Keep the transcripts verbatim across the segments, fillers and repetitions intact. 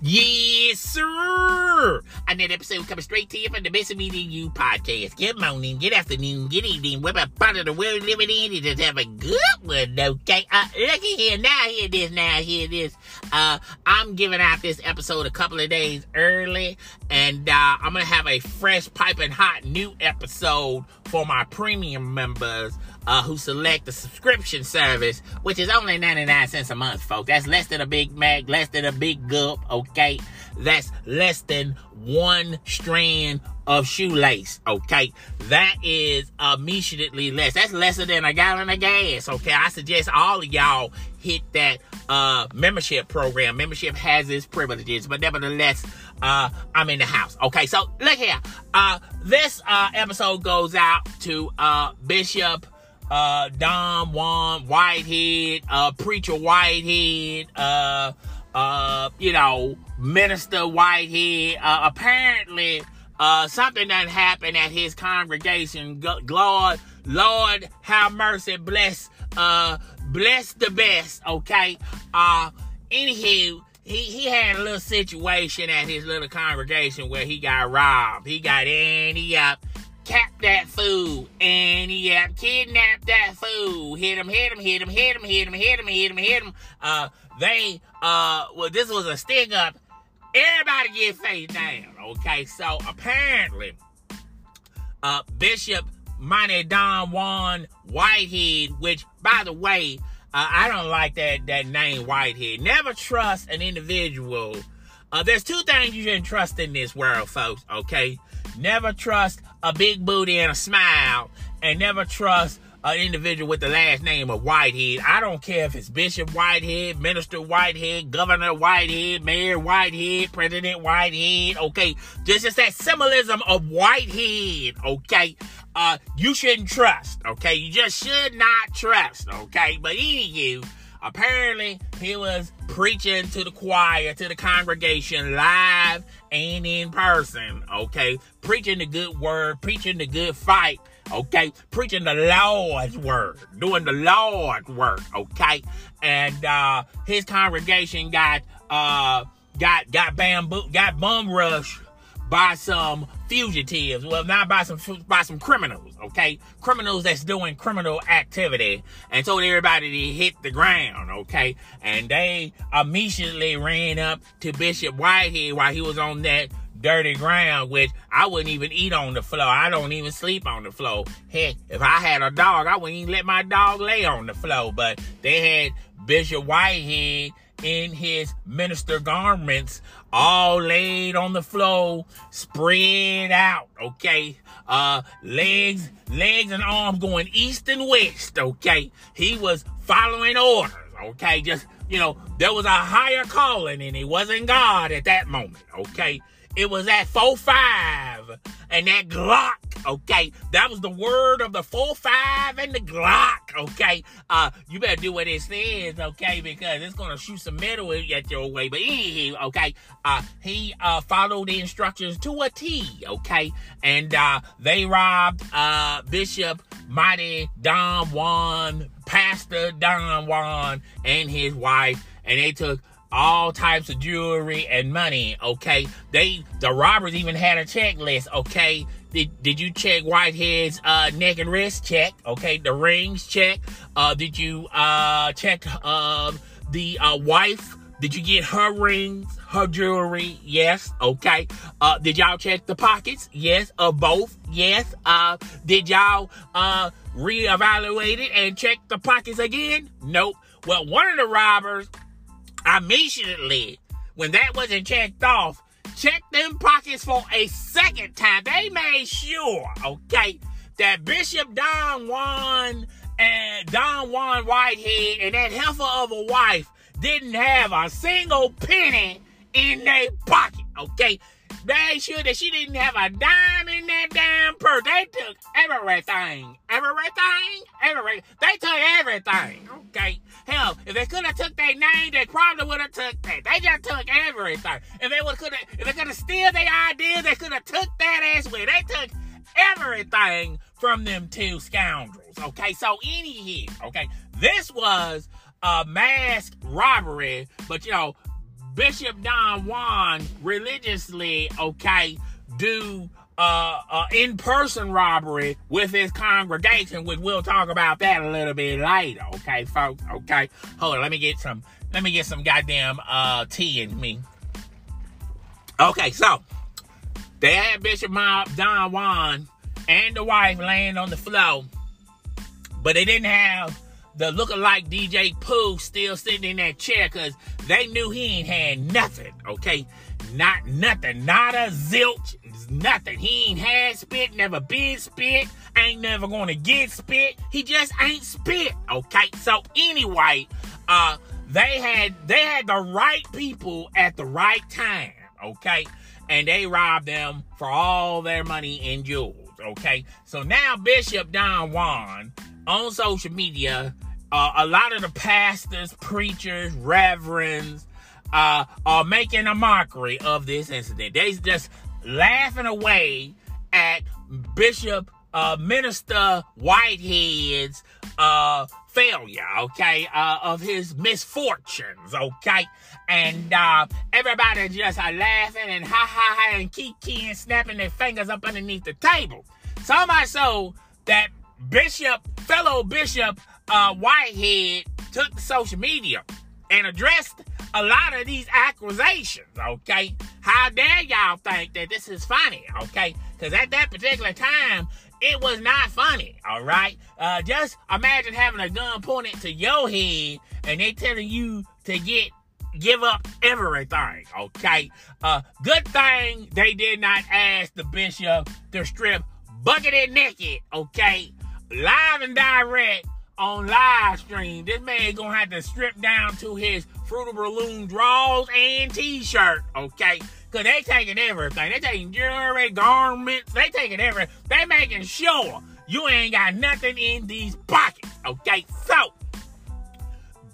Yes, sir! Another episode coming straight to you from the Messy Media You podcast. Good morning, good afternoon, good evening, whatever part of the world you're living in, you just have a good one, okay? Uh, looky here, now hear this, now hear this. Uh, I'm giving out this episode a couple of days early, and uh, I'm gonna have a fresh, piping hot new episode for my premium members uh, who select the subscription service, which is only ninety-nine cents a month, folks. That's less than a Big Mac, less than a Big Gulp, okay? Okay, that's less than one strand of shoelace, okay? That is immediately less. That's lesser than a gallon of gas, okay? I suggest all of y'all hit that uh, membership program. Membership has its privileges, but nevertheless, uh, I'm in the house, okay? So, look here. Uh, this uh, episode goes out to uh, Bishop uh, Don Juan Whitehead, uh, Preacher Whitehead, uh... Uh, you know, Minister Whitehead, uh, apparently, uh, something done happened at his congregation. G- Lord, Lord, have mercy, bless, uh, bless the best, okay? Uh, anywho, he, he had a little situation at his little congregation where he got robbed. He got any up, capped that fool, and he up, kidnapped that fool, hit him, hit him, hit him, hit him, hit him, hit him, hit him, hit him, uh, They, uh, well, this was a sting-up. Everybody get faced down, okay? So, apparently, uh, Bishop Monte Don Juan Whitehead, which, by the way, uh, I don't like that, that name, Whitehead. Never trust an individual. Uh, there's two things you shouldn't trust in this world, folks, okay? Never trust a big booty and a smile, and never trust an individual with the last name of Whitehead. I don't care if it's Bishop Whitehead, Minister Whitehead, Governor Whitehead, Mayor Whitehead, President Whitehead, okay? Just, just that symbolism of Whitehead, okay? Uh, you shouldn't trust, okay? You just should not trust, okay? But anywho, apparently he was preaching to the choir, to the congregation, live and in person, okay? Preaching the good word, preaching the good fight, okay, preaching the Lord's word, doing the Lord's work, okay, and uh, his congregation got uh, got got bamboo, got bum rushed by some fugitives. Well, not by some by some criminals, okay, criminals that's doing criminal activity, and told everybody to hit the ground, okay, and they immediately ran up to Bishop Whitehead while he was on that dirty ground, which I wouldn't even eat on the floor. I don't even sleep on the floor. Heck, if I had a dog, I wouldn't even let my dog lay on the floor. But they had Bishop Whitehead in his minister garments all laid on the floor, spread out, okay? Uh, legs, legs and arms going east and west, okay? He was following orders, okay? Just, you know, there was a higher calling and it wasn't God at that moment, okay? It was that four five and that Glock, okay? That was the word of the four five and the Glock, okay? Uh, you better do what it says, okay? Because it's going to shoot some metal at your way. But anyway, okay? Uh, he uh, followed the instructions to a T, okay? And uh, they robbed uh, Bishop Monte Don Juan, Pastor Don Juan, and his wife. And they took all types of jewelry and money, okay? They, the robbers even had a checklist, okay? Did, did you check Whitehead's uh, neck and wrist? Check, okay? The rings? Check. Uh, did you uh, check uh, the uh, wife? Did you get her rings, her jewelry? Yes, okay. Uh, did y'all check the pockets? Yes, of uh, both? Yes. Uh, did y'all uh, reevaluate it and check the pockets again? Nope. Well, one of the robbers immediately, when that wasn't checked off, check them pockets for a second time. They made sure, okay, that Bishop Don Juan and Don Juan Whitehead and that heifer of a wife didn't have a single penny in their pocket, okay? They sure that she didn't have a dime in that damn purse. They took everything, everything, everything. They took everything, okay? Hell, if they could have took their name, they probably would have took that. They just took everything. If they would could have, if they could have steal their ideas, they could have took that ass with. They took everything from them two scoundrels, okay? So anyhow, okay, this was a masked robbery, but you know, Bishop Don Juan religiously, okay, do uh, uh, in-person robbery with his congregation, which we'll talk about that a little bit later, okay, folks, okay? Hold on, let me get some, let me get some goddamn uh, tea in me. Okay, so, they had Bishop Don Juan and the wife laying on the floor, but they didn't have the lookalike D J Pooh still sitting in that chair because they knew he ain't had nothing, okay? Not nothing, not a zilch, nothing. He ain't had spit, never been spit, ain't never gonna get spit. He just ain't spit, okay? So anyway, uh, they had they had the right people at the right time, okay? And they robbed them for all their money and jewels, okay? So now Bishop Don Juan on social media, Uh, a lot of the pastors, preachers, reverends uh, are making a mockery of this incident. They just laughing away at Bishop uh, Minister Whitehead's uh, failure, okay, uh, of his misfortunes, okay, and uh, everybody just are laughing and ha-ha-ha and kiki and snapping their fingers up underneath the table. So much so that Bishop, fellow Bishop uh, Whitehead took to social media and addressed a lot of these accusations, okay? How dare y'all think that this is funny, okay? Because at that particular time, it was not funny, all right? Uh, just imagine having a gun pointed to your head and they telling you to get give up everything, okay? Uh, good thing they did not ask the bishop to strip bucketed naked, okay? Live and direct on live stream. This man gonna have to strip down to his Fruit of Balloon drawers and t-shirt, okay? Cause they taking everything. They taking jewelry, garments, they taking everything. They making sure you ain't got nothing in these pockets, okay? So,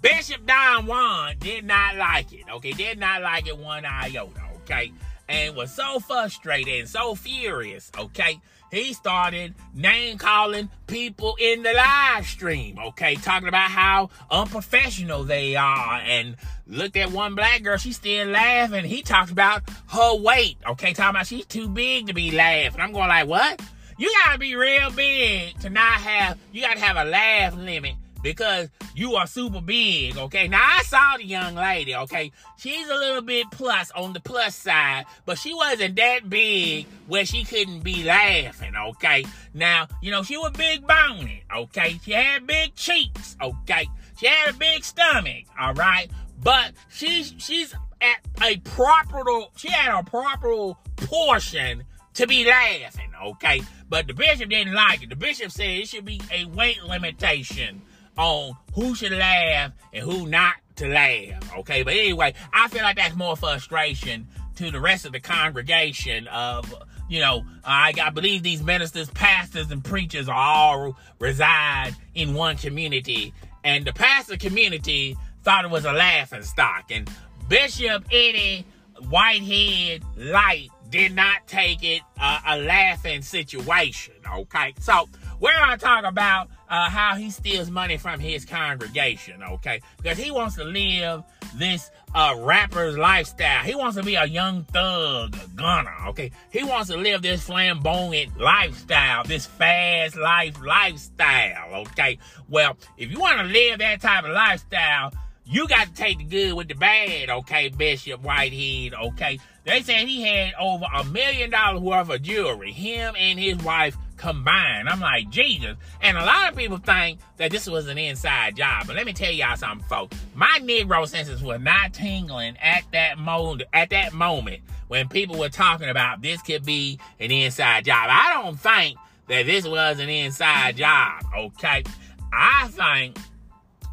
Bishop Don Juan did not like it, okay? Did not like it one iota, okay? And was so frustrated and so furious, okay? He started name-calling people in the live stream, okay? Talking about how unprofessional they are. And looked at one black girl, she's still laughing. He talked about her weight, okay? Talking about she's too big to be laughing. I'm going like, what? You gotta be real big to not have, you gotta have a laugh limit because you are super big, okay? Now, I saw the young lady, okay? She's a little bit plus on the plus side, but she wasn't that big where she couldn't be laughing, okay? Now, you know, she was big boned, okay? She had big cheeks, okay? She had a big stomach, all right? But she's, she's at a proper, she had a proper portion to be laughing, okay? But the bishop didn't like it. The bishop said it should be a weight limitation on who should laugh and who not to laugh, okay? But anyway, I feel like that's more frustration to the rest of the congregation of, you know, I, I believe these ministers, pastors, and preachers are all reside in one community, and the pastor community thought it was a laughing stock, and Bishop Eddie Whitehead Light did not take it uh, a laughing situation, okay? So, we're going to talk about uh, how he steals money from his congregation, okay? Because he wants to live this uh, rapper's lifestyle. He wants to be a young thug, a gunner, okay? He wants to live this flamboyant lifestyle, this fast life lifestyle, okay? Well, if you want to live that type of lifestyle, you got to take the good with the bad, okay, Bishop Whitehead, okay? They said he had over a million dollars worth of jewelry, him and his wife combined. I'm like, Jesus. And a lot of people think that this was an inside job. But let me tell y'all something, folks. My Negro senses were not tingling at that moment, at that moment when people were talking about this could be an inside job. I don't think that this was an inside job, okay? I think,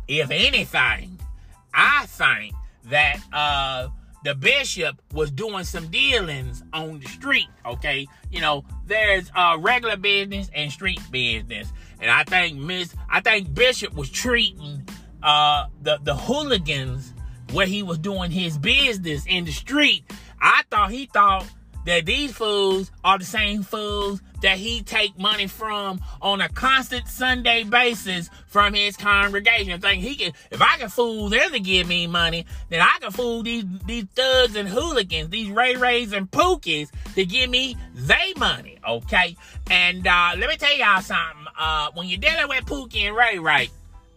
if anything, I think that uh, the bishop was doing some dealings on the street, okay? You know, there's uh, regular business and street business. And I think Miss, I think Bishop was treating uh, the, the hooligans where he was doing his business in the street. I thought he thought that these fools are the same fools that he take money from on a constant Sunday basis from his congregation. Think he can, if I can fool them to give me money, then I can fool these, these thugs and hooligans, these Ray Rays and Pookies to give me they money, okay? And uh, let me tell y'all something. Uh, when you're dealing with Pookie and Ray Ray,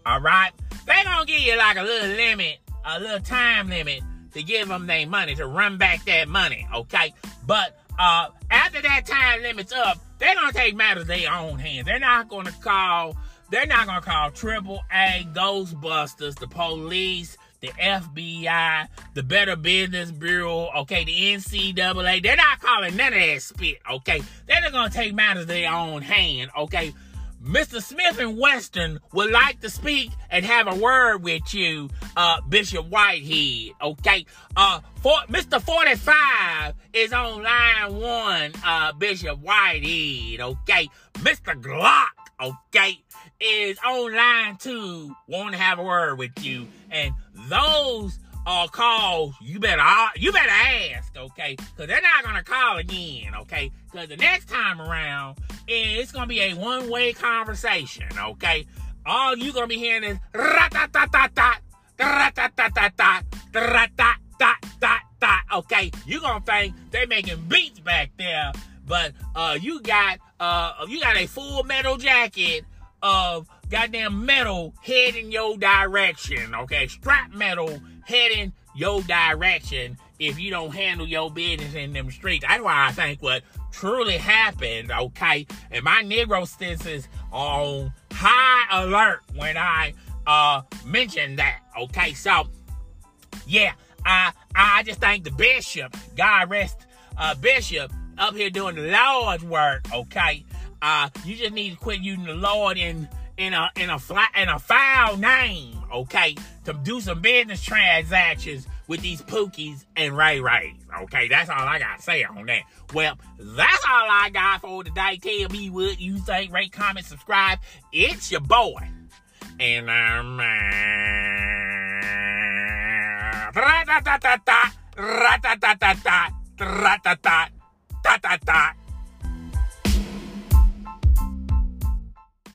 all right, they gonna give you like a little limit, a little time limit to give them their money, to run back that money, okay? But uh, after that time limit's up, they're gonna take matters their own hands. They're not gonna call, they're not gonna call Triple A, Ghostbusters, the police, the F B I, the Better Business Bureau, okay, the N C double A. They're not calling none of that spit, okay? They're gonna take matters their own hand, okay? Mister Smith and Weston would like to speak and have a word with you, uh, Bishop Whitehead, okay? Uh, for, Mister forty-five is on line one, uh, Bishop Whitehead, okay? Mister Glock, okay, is on line two, want to have a word with you. And those are calls you better, you better ask, okay? Because they're not going to call again, okay? Because the next time around, it's going to be a one-way conversation, okay? All you're going to be hearing is rat-tat-tat-tat, rat-tat-tat-tat, rat-tat-tat-tat, okay? You're going to think they making beats back there, but uh, you got uh, you got a full metal jacket of goddamn metal heading your direction, okay? Strap metal heading your direction if you don't handle your business in them streets. That's why I think what truly happened, okay? And my Negro senses are on high alert when I uh mention that, okay? So, yeah, I I just thank the bishop, God rest uh bishop, up here doing the Lord's work, okay? Uh, you just need to quit using the Lord in in a in a fly in a foul name, okay? To do some business transactions with these Pookies and Ray Rays, okay? That's all I got to say on that. Well, that's all I got for today. Tell me what you think. Rate, comment, subscribe. It's your boy. And I'm... Ra-ta-ta-ta-ta. Ra-ta-ta-ta-ta. Ra-ta-ta-ta-ta-ta.